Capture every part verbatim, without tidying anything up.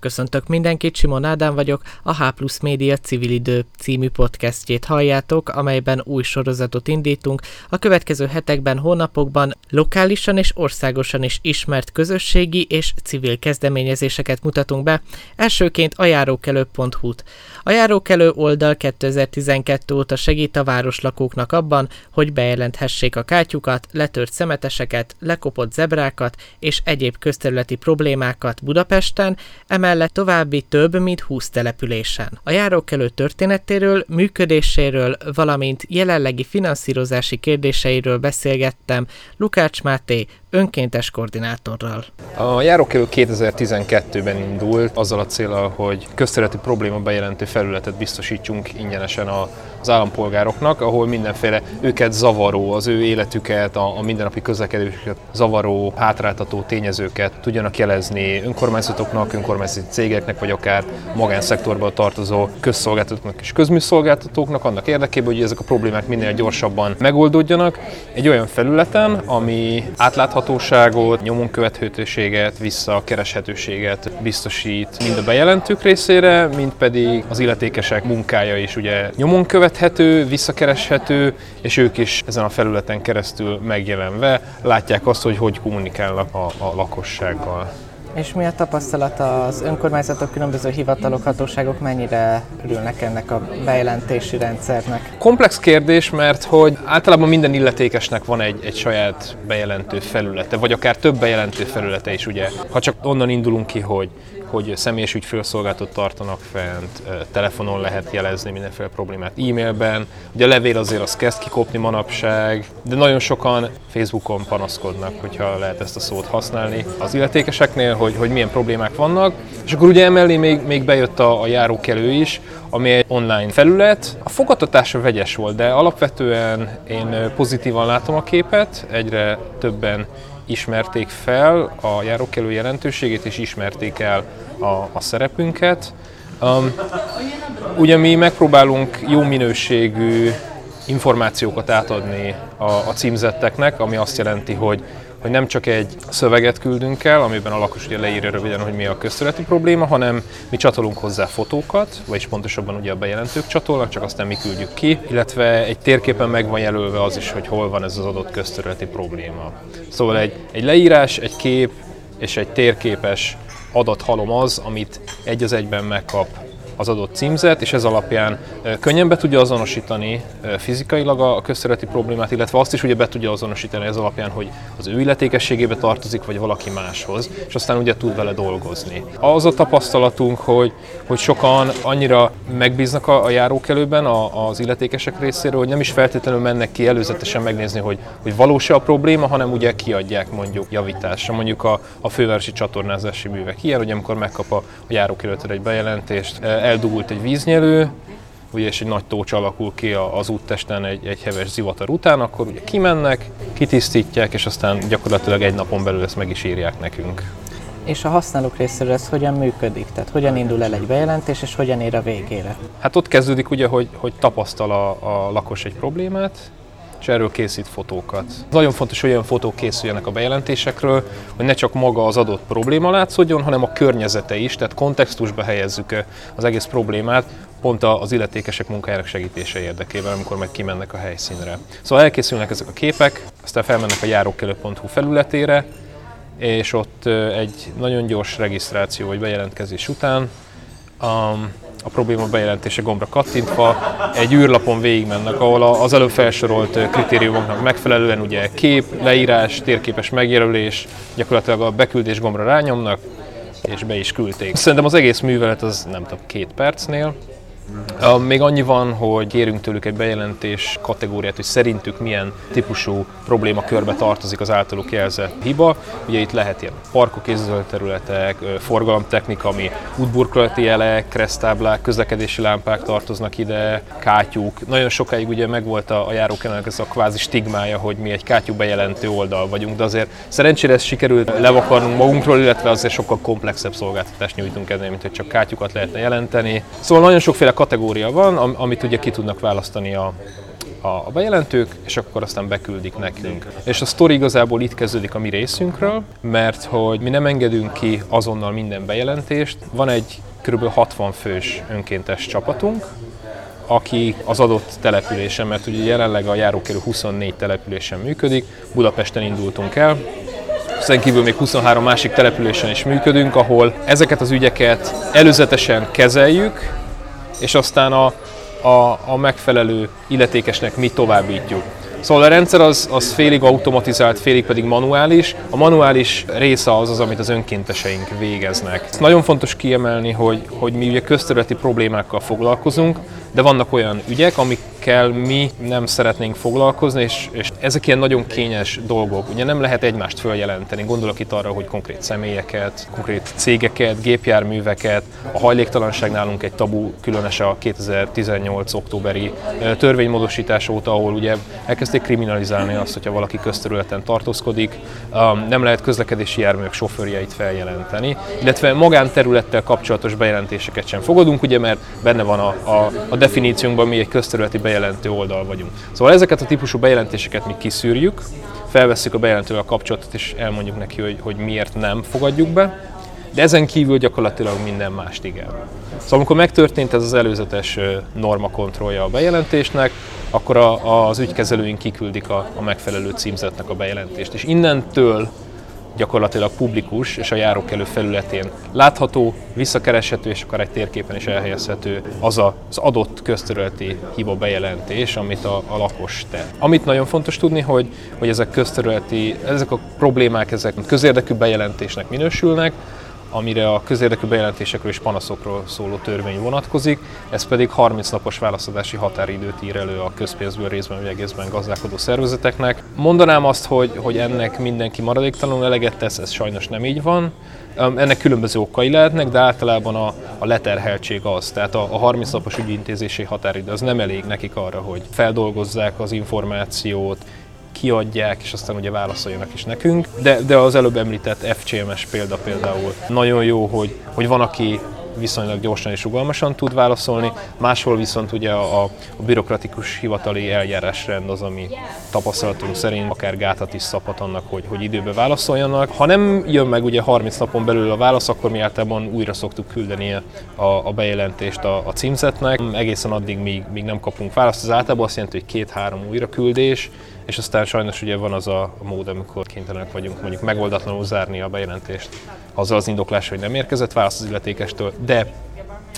Köszöntök mindenkit, Simon Ádám vagyok, a H+ Média Civil Idő című podcastjét halljátok, amelyben új sorozatot indítunk. A következő hetekben, hónapokban lokálisan és országosan is ismert közösségi és civil kezdeményezéseket mutatunk be, elsőként a járókelő pont hu-t. A járókelő oldal kétezer-tizenkettő óta segít a városlakóknak abban, hogy bejelenthessék a kátyukat, letört szemeteseket, lekopott zebrákat és egyéb közterületi problémákat Budapesten, emellett további több mint húsz településen. A járókelő történetéről, működéséről, valamint jelenlegi finanszírozási kérdéseiről beszélgettem Lukács Máté önkéntes koordinátorral. A járókelő kétezer-tizenkettőben indult azzal a céllal, hogy közterületi probléma bejelentő felületet biztosítsunk ingyenesen az állampolgároknak, ahol mindenféle őket zavaró, az ő életüket, a mindennapi közlekedésüket zavaró, hátráltató tényezőket tudjanak jelezni önkormányzatoknak, önkormányzati cégeknek, vagy akár magánszektorban tartozó közszolgáltatóknak és közműszolgáltatóknak, annak érdekében, hogy ezek a problémák minél gyorsabban megoldódjanak. Egy olyan felületen, ami átlátható, hatóságot, nyomon követhetőséget, visszakereshetőséget biztosít mind a bejelentők részére, mind pedig az illetékesek munkája is ugye nyomon követhető, visszakereshető, és ők is ezen a felületen keresztül megjelenve látják azt, hogy hogy kommunikálnak a, a lakossággal. És mi a tapasztalat az önkormányzatok, különböző hivatalok, hatóságok mennyire örülnek ennek a bejelentési rendszernek? Komplex kérdés, mert hogy általában minden illetékesnek van egy, egy saját bejelentő felülete, vagy akár több bejelentő felülete is, ugye. Ha csak onnan indulunk ki, hogy hogy személyes ügyfélszolgálatot tartanak fent, telefonon lehet jelezni mindenféle problémát, e-mailben. Ugye a levél azért az kezd kikopni manapság, de nagyon sokan Facebookon panaszkodnak, hogyha lehet ezt a szót használni az illetékeseknél, hogy, hogy milyen problémák vannak. És akkor ugye emellé még, még bejött a, a járókelő is, ami egy online felület. A fogadtatása vegyes volt, de alapvetően én pozitívan látom a képet, egyre többen ismerték fel a járókelő jelentőségét, és ismerték el a, a szerepünket. Um, ugye mi megpróbálunk jó minőségű információkat átadni a, a címzetteknek, ami azt jelenti, hogy, hogy nem csak egy szöveget küldünk el, amiben a lakos ugye leírja röviden, hogy mi a közterületi probléma, hanem mi csatolunk hozzá fotókat, vagyis pontosabban ugye a bejelentők csatolnak, csak aztán mi küldjük ki, illetve egy térképen meg van jelölve az is, hogy hol van ez az adott közterületi probléma. Szóval egy, egy leírás, egy kép és egy térképes adathalom az, amit egy az egyben megkap az adott címzet, és ez alapján könnyen be tudja azonosítani fizikailag a közterületi problémát, illetve azt is ugye be tudja azonosítani ez alapján, hogy az ő illetékességébe tartozik, vagy valaki máshoz, és aztán ugye tud vele dolgozni. Az a tapasztalatunk, hogy, hogy sokan annyira megbíznak a, a járókelőben a, az illetékesek részéről, hogy nem is feltétlenül mennek ki előzetesen megnézni, hogy, hogy valós-e a probléma, hanem ugye kiadják mondjuk javításra. Mondjuk a, a fővárosi csatornázási művek ilyen, hogy amikor megkap a, a járókelőtől egy bejelentést, eldugult egy víznyelő, ugye, és egy nagy tócs alakul ki az úttesten egy, egy heves zivatar után, akkor ugye kimennek, kitisztítják, és aztán gyakorlatilag egy napon belül ezt meg is írják nekünk. És a használók részéről ez hogyan működik? Tehát hogyan indul el egy bejelentés, és hogyan ér a végére? Hát ott kezdődik ugye, hogy, hogy tapasztal a, a lakos egy problémát, és erről készít fotókat. Nagyon fontos, hogy olyan fotók készüljenek a bejelentésekről, hogy ne csak maga az adott probléma látszódjon, hanem a környezete is, tehát kontextusba helyezzük az egész problémát, pont az illetékesek munkájának segítése érdekében, amikor meg kimennek a helyszínre. Szóval elkészülnek ezek a képek, aztán felmennek a járókelő pont hu felületére, és ott egy nagyon gyors regisztráció vagy bejelentkezés után um, a probléma bejelentése gombra kattintva egy űrlapon végigmennek, ahol az előbb felsorolt kritériumoknak megfelelően ugye kép, leírás, térképes megjelölés, gyakorlatilag a beküldés gombra rányomnak, és be is küldték. Szerintem az egész művelet az nem tudom, két percnél. Még annyi van, hogy kérünk tőlük egy bejelentés kategóriát, hogy szerintük milyen típusú problémakörbe tartozik az általuk jelzett hiba. Ugye itt lehet ilyen parkok és zöld területek, forgalomtechnika, ami útburkolati jelek, kresztáblák, közlekedési lámpák tartoznak ide, kátyúk. Nagyon sokáig ugye megvolt a járókelőnek ez a kvázi stigmája, hogy mi egy kátyú bejelentő oldal vagyunk, de azért szerencsére ez sikerült levakarnunk magunkról, illetve azért sokkal komplexebb szolgáltatást nyújtunk ennél, mint hogy csak kátyúkat lehetne jelenteni. Szóval nagyon sokféle kategória van, amit ugye ki tudnak választani a, a bejelentők, és akkor aztán beküldik nekünk. És a sztori igazából itt kezdődik a mi részünkről, mert hogy mi nem engedünk ki azonnal minden bejelentést. Van egy kb. hatvan fős önkéntes csapatunk, aki az adott településen, mert ugye jelenleg a járókelő huszonnégy településen működik, Budapesten indultunk el, ezen kívül még huszonhárom másik településen is működünk, ahol ezeket az ügyeket előzetesen kezeljük, és aztán a, a, a megfelelő illetékesnek mi továbbítjuk. Szóval a rendszer az, az félig automatizált, félig pedig manuális. A manuális része az az, amit az önkénteseink végeznek. Ezt nagyon fontos kiemelni, hogy, hogy mi ugye közterületi problémákkal foglalkozunk, de vannak olyan ügyek, amikkel mi nem szeretnénk foglalkozni, és, és ezek ilyen nagyon kényes dolgok. Ugye nem lehet egymást följelenteni. Gondolok itt arra, hogy konkrét személyeket, konkrét cégeket, gépjárműveket. A hajléktalanság nálunk egy tabu, különösen a kétezer-tizennyolc októberi törvénymódosítás óta, ahol ugye elkezdték kriminalizálni azt, hogyha valaki közterületen tartózkodik, nem lehet közlekedési járművek sofőrjeit feljelenteni, illetve magánterülettel kapcsolatos bejelentéseket sem fogadunk, ugye, mert benne van a, a, a definíciónkban, mi egy közterületi bejelentő oldal vagyunk. Szóval ezeket a típusú bejelentéseket mi kiszűrjük, felvesszük a bejelentővel a kapcsolatot, és elmondjuk neki, hogy, hogy miért nem fogadjuk be, de ezen kívül gyakorlatilag minden mást igen. Szóval amikor megtörtént ez az előzetes normakontrollja a bejelentésnek, akkor a, az ügykezelőink kiküldik a, a megfelelő címzetnek a bejelentést. És innentől gyakorlatilag publikus és a járókelő felületén látható, visszakereshető és akár egy térképen is elhelyezhető az a, az adott közterületi hiba bejelentés, amit a, a lakos tett. Amit nagyon fontos tudni, hogy, hogy ezek közterületi, ezek a problémák, ezek közérdekű bejelentésnek minősülnek, amire a közérdekű bejelentésekről és panaszokról szóló törvény vonatkozik, ez pedig harminc napos válaszadási határidőt ír elő a közpénzből részben vagy egészben gazdálkodó szervezeteknek. Mondanám azt, hogy, hogy ennek mindenki maradéktalanul eleget tesz, ez sajnos nem így van. Ennek különböző okai lehetnek, de általában a, a leterheltség az, tehát a, a harminc napos ügyintézési határidő az nem elég nekik arra, hogy feldolgozzák az információt, kiadják, és aztán ugye válaszoljanak is nekünk. De, de az előbb említett ef cé em es példa például nagyon jó, hogy, hogy van, aki viszonylag gyorsan és rugalmasan tud válaszolni, máshol viszont ugye a, a bürokratikus hivatali eljárásrend az, ami tapasztalatunk szerint akár gátat is szabhat annak, hogy, hogy időbe válaszoljanak. Ha nem jön meg ugye harminc napon belül a válasz, akkor mi általában újra szoktuk küldeni a, a bejelentést a, a címzetnek. Egészen addig, míg, míg nem kapunk választ, az általában azt jelenti, hogy két-három újraküldés, és aztán sajnos ugye van az a mód, amikor kénytelenek vagyunk mondjuk megoldatlanul zárni a bejelentést azzal az indoklás, hogy nem érkezett válasz az illetékestől, de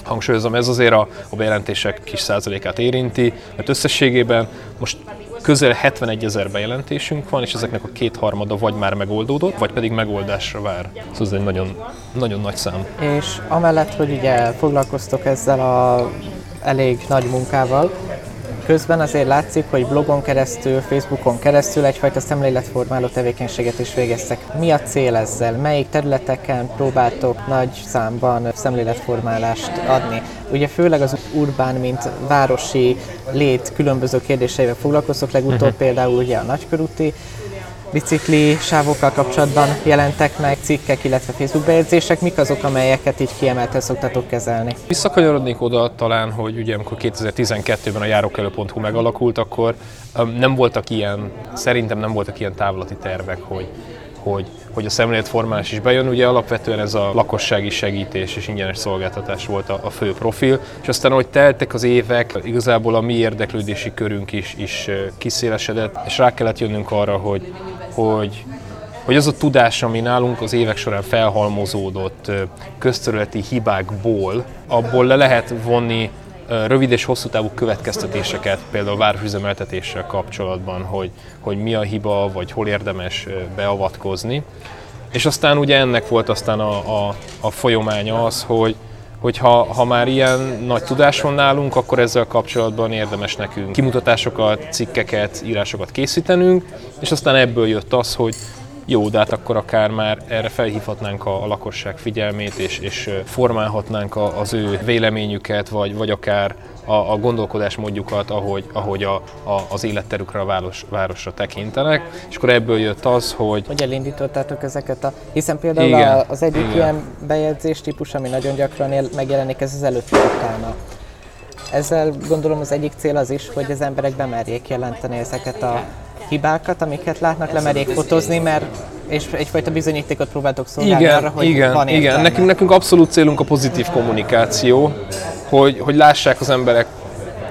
hangsúlyozom, ez azért a, a bejelentések kis százalékát érinti, mert összességében most közel hetvenegy ezer bejelentésünk van, és ezeknek a kétharmada vagy már megoldódott, vagy pedig megoldásra vár. Szóval ez egy nagyon, nagyon nagy szám. És amellett, hogy ugye foglalkoztok ezzel a elég nagy munkával, közben azért látszik, hogy blogon keresztül, Facebookon keresztül egyfajta szemléletformáló tevékenységet is végeztek. Mi a cél ezzel? Melyik területeken próbáltok nagy számban szemléletformálást adni? Ugye főleg az urbán, mint városi lét különböző kérdéseivel foglalkoztok, legutóbb például ugye a nagykörúti bicikli sávokkal kapcsolatban jelentek meg cikkek, illetve Facebook bejegyzések. Mik azok, amelyeket így kiemelten szoktatok kezelni? Visszakanyarodnék oda talán, hogy ugye amikor kétezer-tizenkettőben a járókelő pont hu megalakult, akkor nem voltak ilyen, szerintem nem voltak ilyen távlati tervek, hogy Hogy, hogy a szemléletformálás is bejön. Ugye alapvetően ez a lakossági segítés és ingyenes szolgáltatás volt a, a fő profil, és aztán, ahogy teltek az évek, igazából a mi érdeklődési körünk is, is kiszélesedett, és rá kellett jönnünk arra, hogy, hogy, hogy az a tudás, ami nálunk az évek során felhalmozódott közterületi hibákból, abból le lehet vonni rövid és hosszú távú következtetéseket, például városüzemeltetéssel kapcsolatban, hogy, hogy mi a hiba, vagy hol érdemes beavatkozni. És aztán ugye ennek volt aztán a, a, a folyamánya az, hogy, hogy ha, ha már ilyen nagy tudás van nálunk, akkor ezzel kapcsolatban érdemes nekünk kimutatásokat, cikkeket, írásokat készítenünk, és aztán ebből jött az, hogy jó, de hát akkor akár már erre felhívhatnánk a, a lakosság figyelmét, és, és formálhatnánk a, az ő véleményüket, vagy, vagy akár a, a gondolkodásmódjukat, ahogy, ahogy a, a, az életterükre, a város, városra tekintenek. És akkor ebből jött az, hogy... Hogy elindítottátok ezeket a... Hiszen például igen, az egyik igen. Ilyen bejegyzés típus, ami nagyon gyakran él, megjelenik, ez az előtti utána. Ezzel gondolom az egyik cél az is, hogy az emberek bemerjék jelenteni ezeket a hibákat, amiket látnak, lemerjék fotózni, mert és egyfajta bizonyítékot próbáltok szolgálni igen, arra, hogy igen, van értelme. Igen, nekünk, nekünk abszolút célunk a pozitív kommunikáció, hogy, hogy lássák az emberek,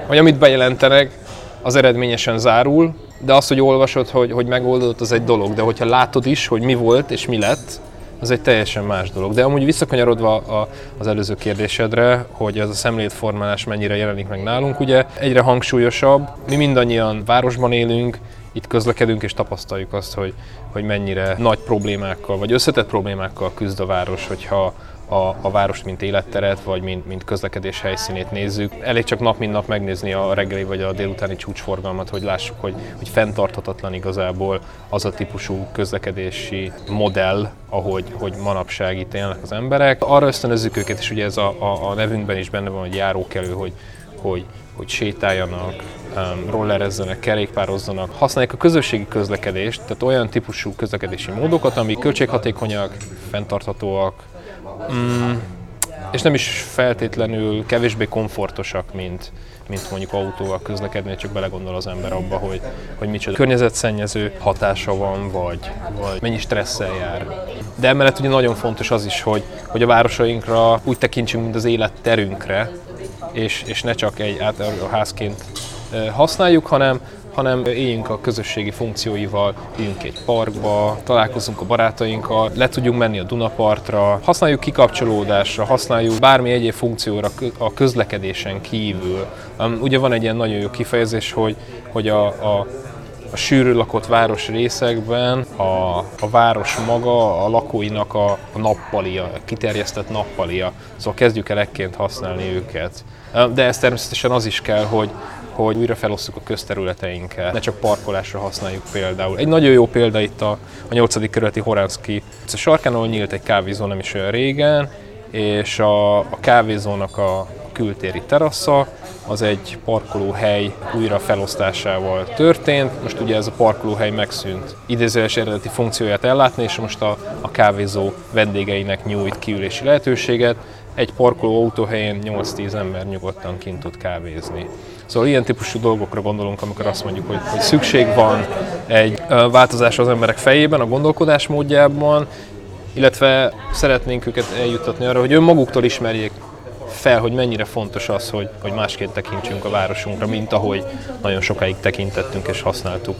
hogy amit bejelentenek, az eredményesen zárul, de az, hogy olvasod, hogy, hogy megoldódott, az egy dolog, de hogyha látod is, hogy mi volt és mi lett, az egy teljesen más dolog. De amúgy visszakanyarodva a, az előző kérdésedre, hogy ez a szemléletformálás mennyire jelenik meg nálunk, ugye egyre hangsúlyosabb, mi mindannyian városban élünk, itt közlekedünk és tapasztaljuk azt, hogy, hogy mennyire nagy problémákkal, vagy összetett problémákkal küzd a város, hogyha a, a várost mint életteret, vagy mint, mint közlekedés helyszínét nézzük. Elég csak nap mint nap megnézni a reggeli vagy a délutáni csúcsforgalmat, hogy lássuk, hogy, hogy fenntarthatatlan igazából az a típusú közlekedési modell, ahogy hogy manapság itt élnek az emberek. Arra ösztönözzük őket, és ugye ez a, a, a nevünkben is benne van, hogy járókelő, hogy, hogy, hogy sétáljanak, rollerezzenek, kerékpározzanak, használják a közösségi közlekedést, tehát olyan típusú közlekedési módokat, amik költséghatékonyak, fenntarthatóak, Mm, és nem is feltétlenül kevésbé komfortosak, mint, mint mondjuk autóval közlekedni, csak belegondol az ember abba, hogy, hogy micsoda környezetszennyező hatása van, vagy, vagy mennyi stresszel jár. De emellett ugye nagyon fontos az is, hogy, hogy a városainkra úgy tekintsünk, mint az életterünkre, és, és ne csak egy átjáró házként használjuk, hanem hanem éljünk a közösségi funkcióival, éljünk egy parkba, találkozunk a barátainkkal, le tudjunk menni a Dunapartra, használjuk kikapcsolódásra, használjuk bármi egyéb funkcióra a közlekedésen kívül. Ugye van egy ilyen nagyon jó kifejezés, hogy, hogy a, a, a sűrű lakott városrészekben a, a város maga, a lakóinak a nappalia, a kiterjesztett nappalia. Szóval kezdjük el ekként használni őket. De ez természetesen az is kell, hogy hogy újra felosszuk a közterületeinket, ne csak parkolásra használjuk például. Egy nagyon jó példa itt a, a nyolcadik kerületi Horánszky sarkán, ahol nyílt egy kávézó nem is olyan régen, és a, a kávézónak a kültéri terasza az egy parkolóhely újra felosztásával történt. Most ugye ez a parkolóhely megszűnt idézőes eredeti funkcióját ellátni, és most a, a kávézó vendégeinek nyújt kiülési lehetőséget. Egy parkoló autóhelyen nyolc-tíz ember nyugodtan kint tud kávézni. Szóval ilyen típusú dolgokra gondolunk, amikor azt mondjuk, hogy, hogy szükség van egy változásra az emberek fejében, a gondolkodásmódjában, illetve szeretnénk őket eljuttatni arra, hogy önmaguktól ismerjék fel, hogy mennyire fontos az, hogy, hogy másként tekintsünk a városunkra, mint ahogy nagyon sokáig tekintettünk és használtuk.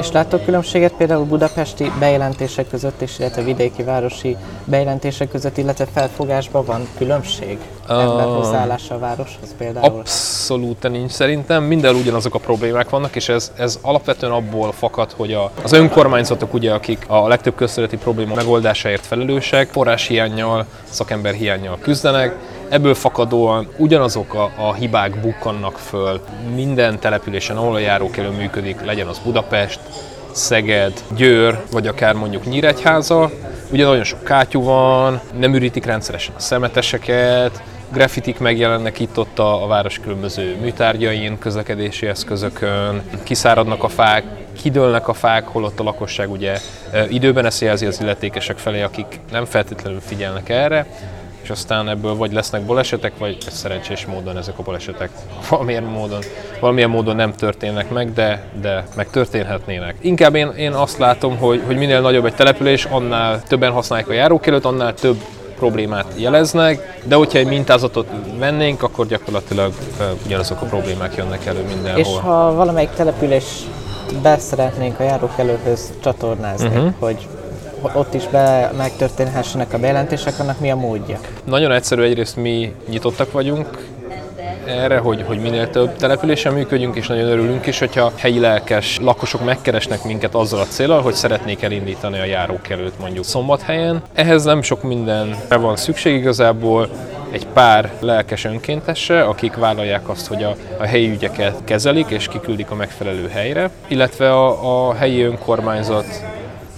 És láttok különbséget például budapesti bejelentések között, és illetve vidéki városi bejelentések között, illetve felfogásban van különbség? Ember hozzáállása a városhoz például? Abszolút nincs szerintem. Minden ugyanazok a problémák vannak, és ez, ez alapvetően abból fakad, hogy a, az önkormányzatok, ugye, akik a legtöbb közterületi probléma megoldásáért felelősek, forráshiánnyal, szakemberhiánnyal küzdenek. Ebből fakadóan ugyanazok a, a hibák bukkannak föl minden településen, ahol a járókelő működik, legyen az Budapest, Szeged, Győr, vagy akár mondjuk Nyíregyháza. Ugye nagyon sok kátyú van, nem ürítik rendszeresen a szemeteseket, graffitik megjelennek itt-ott a, a város különböző műtárgyain, közlekedési eszközökön, kiszáradnak a fák, kidőlnek a fák, holott a lakosság ugye időben ezt jelzi az illetékesek felé, akik nem feltétlenül figyelnek erre. És aztán ebből vagy lesznek balesetek, vagy szerencsés módon ezek a balesetek valamilyen módon, valamilyen módon nem történnek meg, de, de meg történhetnének. Inkább én, én azt látom, hogy, hogy minél nagyobb egy település, annál többen használják a járókelőt, annál több problémát jeleznek, de hogyha egy mintázatot vennénk, akkor gyakorlatilag ugyanazok a problémák jönnek elő mindenhol. És ha valamelyik település be szeretnénk a járókelőhöz csatornázni, uh-huh. hogy ott is be, megtörténhessenek a bejelentések, annak mi a módja? Nagyon egyszerű, egyrészt mi nyitottak vagyunk erre, hogy, hogy minél több településen működjünk, és nagyon örülünk is, hogyha helyi lelkes lakosok megkeresnek minket azzal a céllal, hogy szeretnék elindítani a járókelőt mondjuk Szombathelyen. Ehhez nem sok mindenre van szükség igazából, egy pár lelkes önkéntesse, akik vállalják azt, hogy a, a helyi ügyeket kezelik és kiküldik a megfelelő helyre, illetve a, a helyi önkormányzat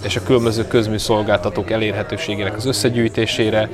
és a különböző közműszolgáltatók elérhetőségének az összegyűjtésére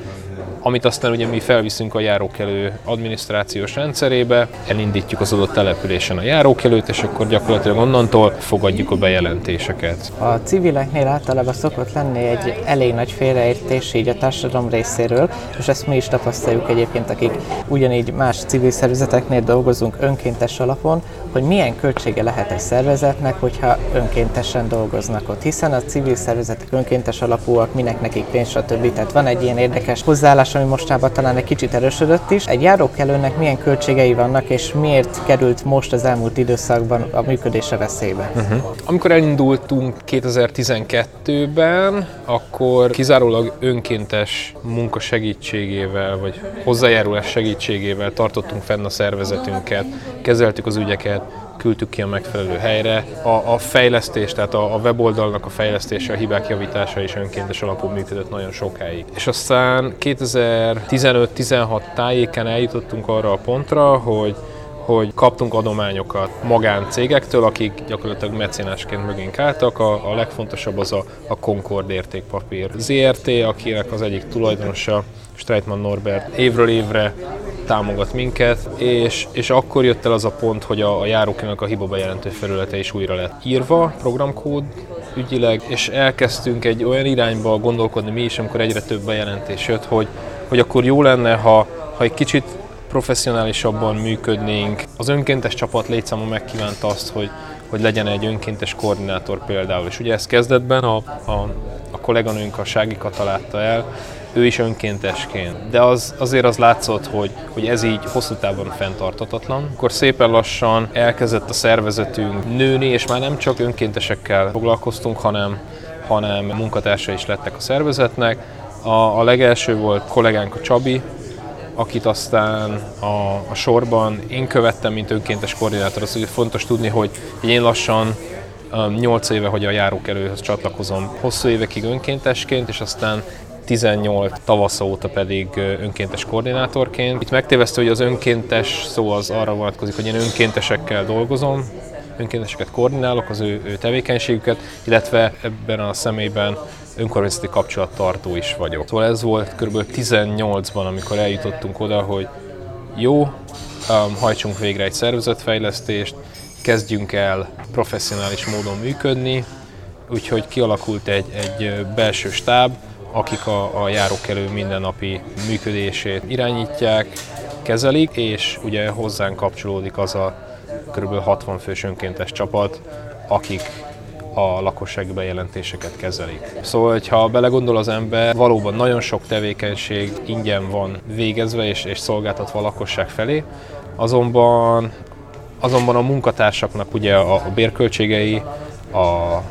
amit aztán ugye mi felviszünk a járókelő adminisztrációs rendszerébe, elindítjuk az adott településen a járókelőt, és akkor gyakorlatilag onnantól fogadjuk a bejelentéseket. A civileknél általában szokott lenni egy elég nagy félreértés így a társadalom részéről, és ezt mi is tapasztaljuk egyébként, akik ugyanígy más civil szervezeteknél dolgozunk önkéntes alapon, hogy milyen költsége lehet egy szervezetnek, hogyha önkéntesen dolgoznak ott, hiszen a civil szervezetek önkéntes alapúak, minek nekik pénz, stb. Tehát van egy ilyen érdekes hozzáállás, ami mostában talán egy kicsit erősödött is. Egy járókelőnek milyen költségei vannak, és miért került most az elmúlt időszakban a működése veszélybe? Uh-huh. Amikor elindultunk kétezer-tizenkettőben, akkor kizárólag önkéntes munka segítségével, vagy hozzájárulás segítségével tartottunk fenn a szervezetünket, kezeltük az ügyeket, küldtük ki a megfelelő helyre. A, a fejlesztés, tehát a, a weboldalnak a fejlesztése, a hibák javítása is önkéntes alapon működött nagyon sokáig. És aztán kétezer-tizenöt-tizenhat tájéken eljutottunk arra a pontra, hogy hogy kaptunk adományokat magáncégektől, akik gyakorlatilag mecénásként mögénk álltak. A, a legfontosabb az a, a Concord értékpapír zé er té, akinek az egyik tulajdonosa, Streitman Norbert, évről évre támogat minket, és, és akkor jött el az a pont, hogy a, a járókelőnek a hiba bejelentő felülete is újra lett írva programkód ügyileg, és elkezdtünk egy olyan irányba gondolkodni mi is, amikor egyre több bejelentés jött, hogy, hogy akkor jó lenne, ha, ha egy kicsit professzionálisabban működnénk. Az önkéntes csapat létszáma megkívánta azt, hogy, hogy legyen egy önkéntes koordinátor például. És ugye ez kezdetben a, a, a kolléganőnk, a Sági Kata látta el, ő is önkéntesként. De az, azért az látszott, hogy, hogy ez így hosszú távon fenntarthatatlan. Akkor szépen lassan elkezdett a szervezetünk nőni, és már nem csak önkéntesekkel foglalkoztunk, hanem, hanem munkatársai is lettek a szervezetnek. A, a legelső volt kollégánk a Csabi, akit aztán a, a sorban én követtem, mint önkéntes koordinátor. Az fontos tudni, hogy én lassan nyolc éve, hogy a járókelőhöz csatlakozom, hosszú évekig önkéntesként, és aztán tizennyolc tavasz óta pedig önkéntes koordinátorként. Itt megtévesztő, hogy az önkéntes szó az arra vonatkozik, hogy én önkéntesekkel dolgozom, önkénteseket koordinálok, az ő, ő tevékenységüket, illetve ebben a személyben önkormányzati kapcsolattartó is vagyok. Szóval ez volt kb. tizennyolcban, amikor eljutottunk oda, hogy jó, hajtsunk végre egy szervezetfejlesztést, kezdjünk el professzionális módon működni, úgyhogy kialakult egy, egy belső stáb, akik a, a járókelő mindennapi működését irányítják, kezelik, és ugye hozzánk kapcsolódik az a kb. hatvan fős önkéntes csapat, akik a lakossági bejelentéseket kezelik. Szóval, ha belegondol az ember, valóban nagyon sok tevékenység ingyen van végezve és, és szolgáltatva a lakosság felé, azonban, azonban a munkatársaknak ugye a, a bérköltségei, a,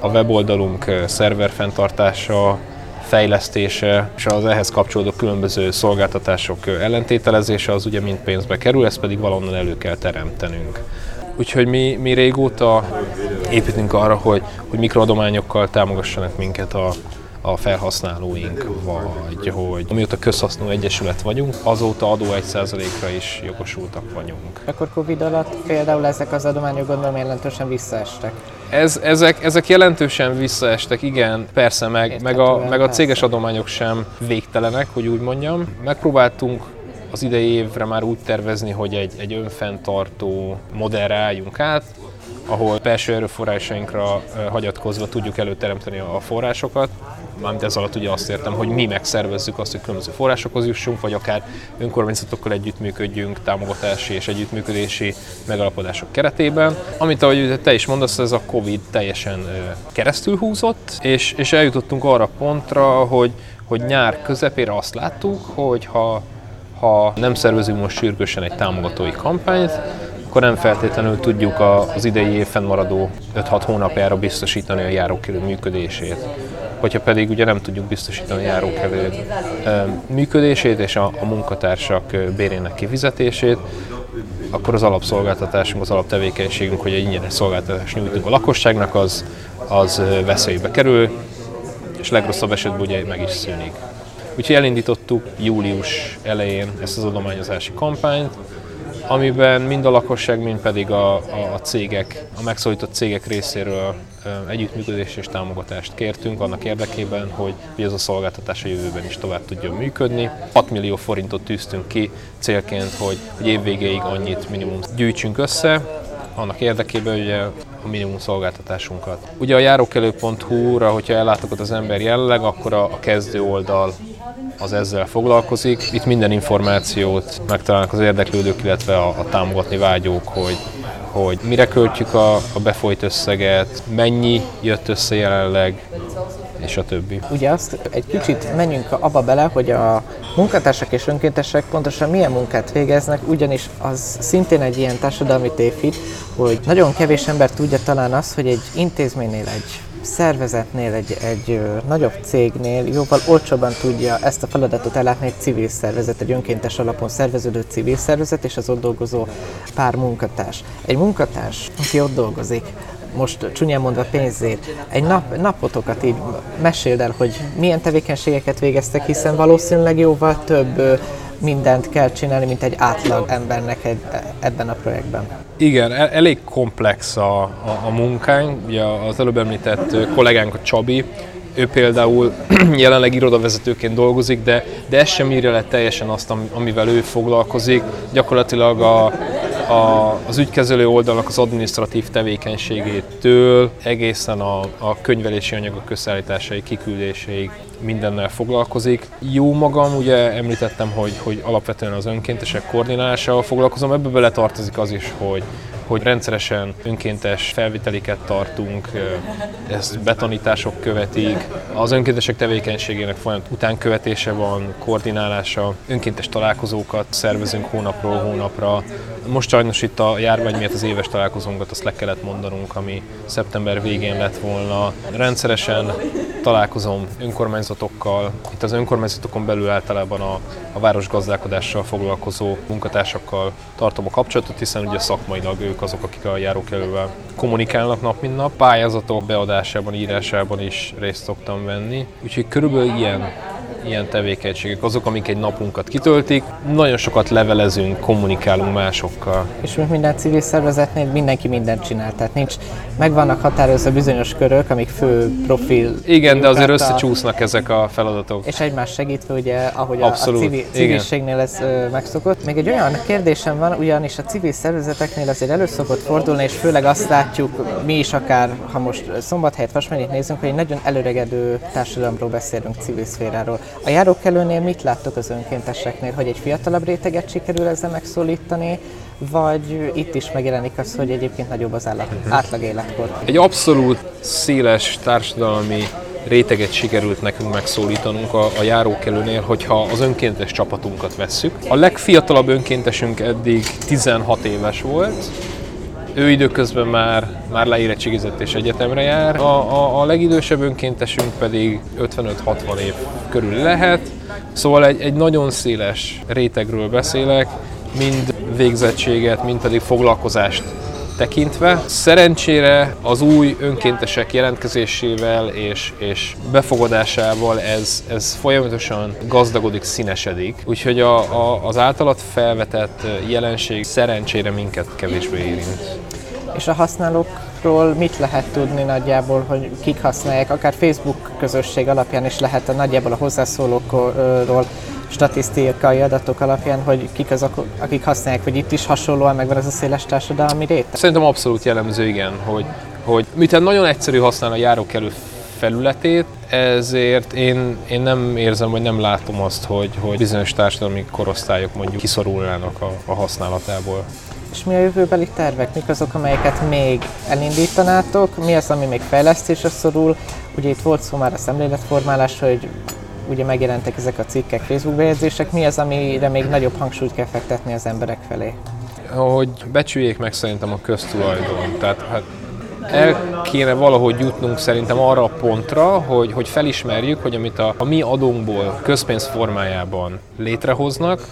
a weboldalunk szerver fenntartása, fejlesztése és az ehhez kapcsolódó különböző szolgáltatások ellentételezése az ugye mind pénzbe kerül, ezt pedig valahonnan elő kell teremtenünk. Úgyhogy mi, mi régóta építünk arra, hogy, hogy mikroadományokkal támogassanak minket a, a felhasználóink, vagy hogy mióta közhasznú egyesület vagyunk, azóta adó egy százalékra is jogosultak vagyunk. Akkor Covid alatt például ezek az adományok gondolom jelentősen visszaestek. Ez, ezek, ezek jelentősen visszaestek, igen, persze, meg, meg, a, meg a céges adományok sem végtelenek, hogy úgy mondjam. Megpróbáltunk az idei évre már úgy tervezni, hogy egy, egy önfenntartó modellre álljunk át, ahol belső erőforrásainkra hagyatkozva tudjuk előteremteni a forrásokat. Mármint ez alatt ugye azt értem, hogy mi megszervezzük azt, hogy különböző forrásokhoz jussunk, vagy akár önkormányzatokkal együttműködjünk támogatási és együttműködési megállapodások keretében. Amit ahogy te is mondasz, ez a Covid teljesen keresztülhúzott, és, és eljutottunk arra pontra, hogy, hogy nyár közepére azt láttuk, hogy ha Ha nem szervezünk most sürgősen egy támogatói kampányt, akkor nem feltétlenül tudjuk az idei év fennmaradó öt-hat hónapjára biztosítani a járókelő működését. Hogyha pedig ugye nem tudjuk biztosítani a járókelő működését és a munkatársak bérének kifizetését, akkor az alapszolgáltatásunk, az alaptevékenységünk, hogy egy ingyenes szolgáltatást nyújtunk a lakosságnak, az, az veszélybe kerül, és legrosszabb esetben ugye meg is szűnik. Úgyhogy elindítottuk július elején ezt az adományozási kampányt, amiben mind a lakosság, mind pedig a, a cégek, a megszólított cégek részéről együttműködést és támogatást kértünk annak érdekében, hogy ez a szolgáltatás a jövőben is tovább tudjon működni. hat millió forintot tűztünk ki célként, hogy évvégéig annyit minimum gyűjtsünk össze, annak érdekében ugye a minimum szolgáltatásunkat. Ugye a járókelő pont hu-ra, hogyha ellátogat az ember jelenleg, akkor a kezdő oldal az ezzel foglalkozik. Itt minden információt megtalálnak az érdeklődők, illetve a, a támogatni vágyók, hogy, hogy mire költjük a, a befolyt összeget, mennyi jött össze jelenleg, és a többi. Ugye azt egy kicsit menjünk abba bele, hogy a munkatársak és önkéntesek pontosan milyen munkát végeznek, ugyanis az szintén egy ilyen társadalmi tévhit, hogy nagyon kevés ember tudja talán azt, hogy egy intézménynél, egy szervezetnél, egy, egy nagyobb cégnél jóval olcsóban tudja ezt a feladatot ellátni egy civil szervezet, egy önkéntes alapon szerveződő civil szervezet és az ott dolgozó pár munkatárs. Egy munkatárs, aki ott dolgozik, most csúnyán mondva pénzért, egy nap, napotokat így meséld el, hogy milyen tevékenységeket végeztek, hiszen valószínűleg jóval több mindent kell csinálni, mint egy átlag embernek egy, ebben a projektben. Igen, el, elég komplex a, a, a munkánk. Ugye az előbb említett kollégánk, a Csabi, ő például jelenleg irodavezetőként dolgozik, de, de ez sem írja le teljesen azt, amivel ő foglalkozik. Gyakorlatilag a A, az ügykezelő oldalnak az adminisztratív tevékenységétől egészen a, a könyvelési anyagok összeállításáig, kiküldéséig mindennel foglalkozik. Jó magam, ugye említettem, hogy, hogy alapvetően az önkéntesek koordinálásával foglalkozom, ebbe bele tartozik az is, hogy, hogy rendszeresen önkéntes felviteliket tartunk, ezt betanítások követik, az önkéntesek tevékenységének folyamatos utánkövetése van, koordinálása, önkéntes találkozókat szervezünk hónapról hónapra. Most sajnos itt a járvány miatt az éves találkozónkat azt le kellett mondanunk, ami szeptember végén lett volna. Rendszeresen találkozom önkormányzatokkal, itt az önkormányzatokon belül általában a, a városgazdálkodással foglalkozó munkatársakkal tartom a kapcsolatot, hiszen ugye szakmailag ők azok, akik a járókelővel kommunikálnak nap mint nap. Pályázatok beadásában, írásában is részt szoktam venni, úgyhogy körülbelül ilyen. Ilyen tevékenységek, azok, amik egy napunkat kitöltik. Nagyon sokat levelezünk, kommunikálunk másokkal. És mint minden civil szervezetnél mindenki mindent csinál, tehát nincs, meg vannak határozva bizonyos körök, amik fő profil... Igen, de azért összecsúsznak ezek a feladatok. És egymás segítve, ugye, ahogy Abszolút. a civil, civilségnél ez ö, megszokott. Még egy olyan kérdésem van, ugyanis a civil szervezeteknél azért elő szokott fordulni, és főleg azt látjuk, mi is akár, ha most Szombathelyet, Vasmennyit nézzünk, hogy egy nagyon előregedő társadalomról beszélünk, civil szféráról. A járókelőnél mit láttok az önkénteseknél, hogy egy fiatalabb réteget sikerül ezzel megszólítani, vagy itt is megjelenik az, hogy egyébként nagyobb az átlag életkor? Egy abszolút széles társadalmi réteget sikerült nekünk megszólítanunk a, a járókelőnél, hogyha az önkéntes csapatunkat vesszük. A legfiatalabb önkéntesünk eddig tizenhat éves volt. Ő időközben már, már leérettségizett és egyetemre jár. A, a, a legidősebb önkéntesünk pedig ötvenöt-hatvan év körül lehet. Szóval egy, egy nagyon széles rétegről beszélek, mind végzettséget, mind pedig foglalkozást tekintve. Szerencsére az új önkéntesek jelentkezésével és, és befogadásával ez, ez folyamatosan gazdagodik, színesedik. Úgyhogy a, a, az általat felvetett jelenség szerencsére minket kevésbé érint. És a használókról mit lehet tudni nagyjából, hogy kik használják? Akár Facebook közösség alapján is lehet a nagyjából a hozzászólókról, statisztikai adatok alapján, hogy kik azok, akik használják, vagy itt is hasonlóan megvan ez a széles társadalmi réteg? Szerintem abszolút jellemző, igen, hogy, hogy miután nagyon egyszerű használni a járókelő felületét, ezért én, én nem érzem, vagy nem látom azt, hogy, hogy bizonyos társadalmi korosztályok mondjuk kiszorulnának a, a használatából. És mi a jövőbeli tervek? Mik azok, amelyeket még elindítanátok? Mi az, ami még fejlesztésre szorul? Ugye itt volt szó már a szemléletformálás, hogy ugye megjelentek ezek a cikkek, Facebook bejegyzések, mi az, amire még nagyobb hangsúlyt kell fektetni az emberek felé? Hogy becsüljék meg szerintem a köztulajdon. Tehát hát el kéne valahogy jutnunk szerintem arra a pontra, hogy, hogy felismerjük, hogy amit a, a mi adónkból közpénz formájában létrehoznak,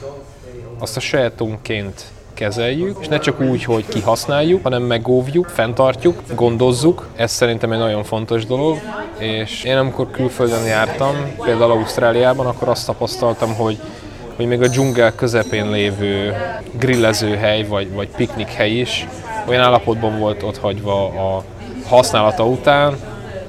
azt a sajátunkként kezeljük, és ne csak úgy, hogy kihasználjuk, hanem megóvjuk, fenntartjuk, gondozzuk. Ez szerintem egy nagyon fontos dolog, és én amikor külföldön jártam, például Ausztráliában, akkor azt tapasztaltam, hogy hogy még a dzsungel közepén lévő grillezőhely vagy, vagy piknikhely is olyan állapotban volt ott hagyva a használata után,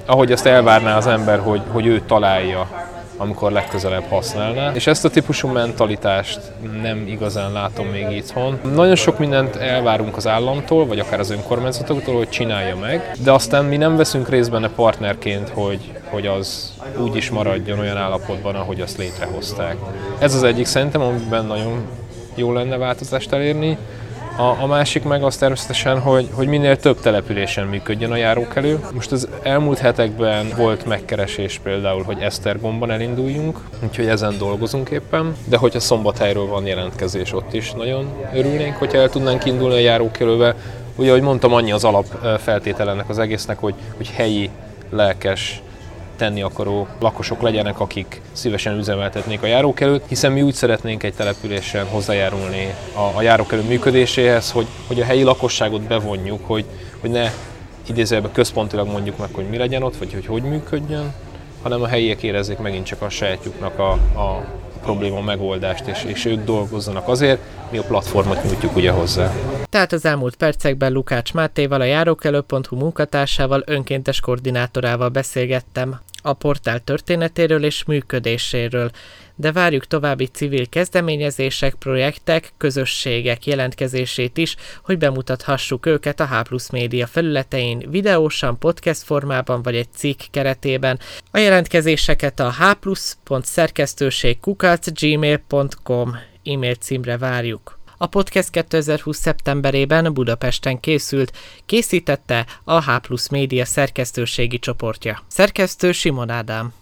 ahogy azt elvárná az ember, hogy, hogy ő találja, amikor legközelebb használná. És ezt a típusú mentalitást nem igazán látom még itthon. Nagyon sok mindent elvárunk az államtól, vagy akár az önkormányzatoktól, hogy csinálja meg, de aztán mi nem veszünk részt benne partnerként, hogy, hogy az úgy is maradjon olyan állapotban, ahogy azt létrehozták. Ez az egyik szerintem, amiben nagyon jó lenne változást elérni. A, a másik meg az természetesen, hogy, hogy minél több településen működjön a járókelő. Most az elmúlt hetekben volt megkeresés például, hogy Esztergomban elinduljunk, úgyhogy ezen dolgozunk éppen. De hogyha Szombathelyről van jelentkezés, ott is nagyon örülnénk, hogyha el tudnánk indulni a járókelővel. Ugye, ahogy mondtam, annyi az alapfeltétel ennek az egésznek, hogy, hogy helyi, lelkes, tenni akaró lakosok legyenek, akik szívesen üzemeltetnék a járókelőt, hiszen mi úgy szeretnénk egy településen hozzájárulni a, a járókelő működéséhez, hogy, hogy a helyi lakosságot bevonjuk, hogy, hogy ne idézőjelben központilag mondjuk meg, hogy mi legyen ott, vagy hogy hogy működjön, hanem a helyiek érezzék megint csak a sajátjuknak a, a probléma megoldást, és, és ők dolgozzanak azért, mi a platformot nyújtjuk ugye hozzá. Tehát az elmúlt percekben Lukács Mátéval, a járókelő pont hu munkatársával, önkéntes koordinátorával beszélgettem a portál történetéről és működéséről, de várjuk további civil kezdeményezések, projektek, közösségek jelentkezését is, hogy bemutathassuk őket a H+ Média felületein, videósan, podcast formában vagy egy cikk keretében. A jelentkezéseket a h plusz pont szerkesztőség kukac gmail pont com e-mail címre várjuk. A podcast kétezer-húsz. szeptemberében Budapesten készült, készítette a H+ Média szerkesztőségi csoportja. Szerkesztő Simon Ádám.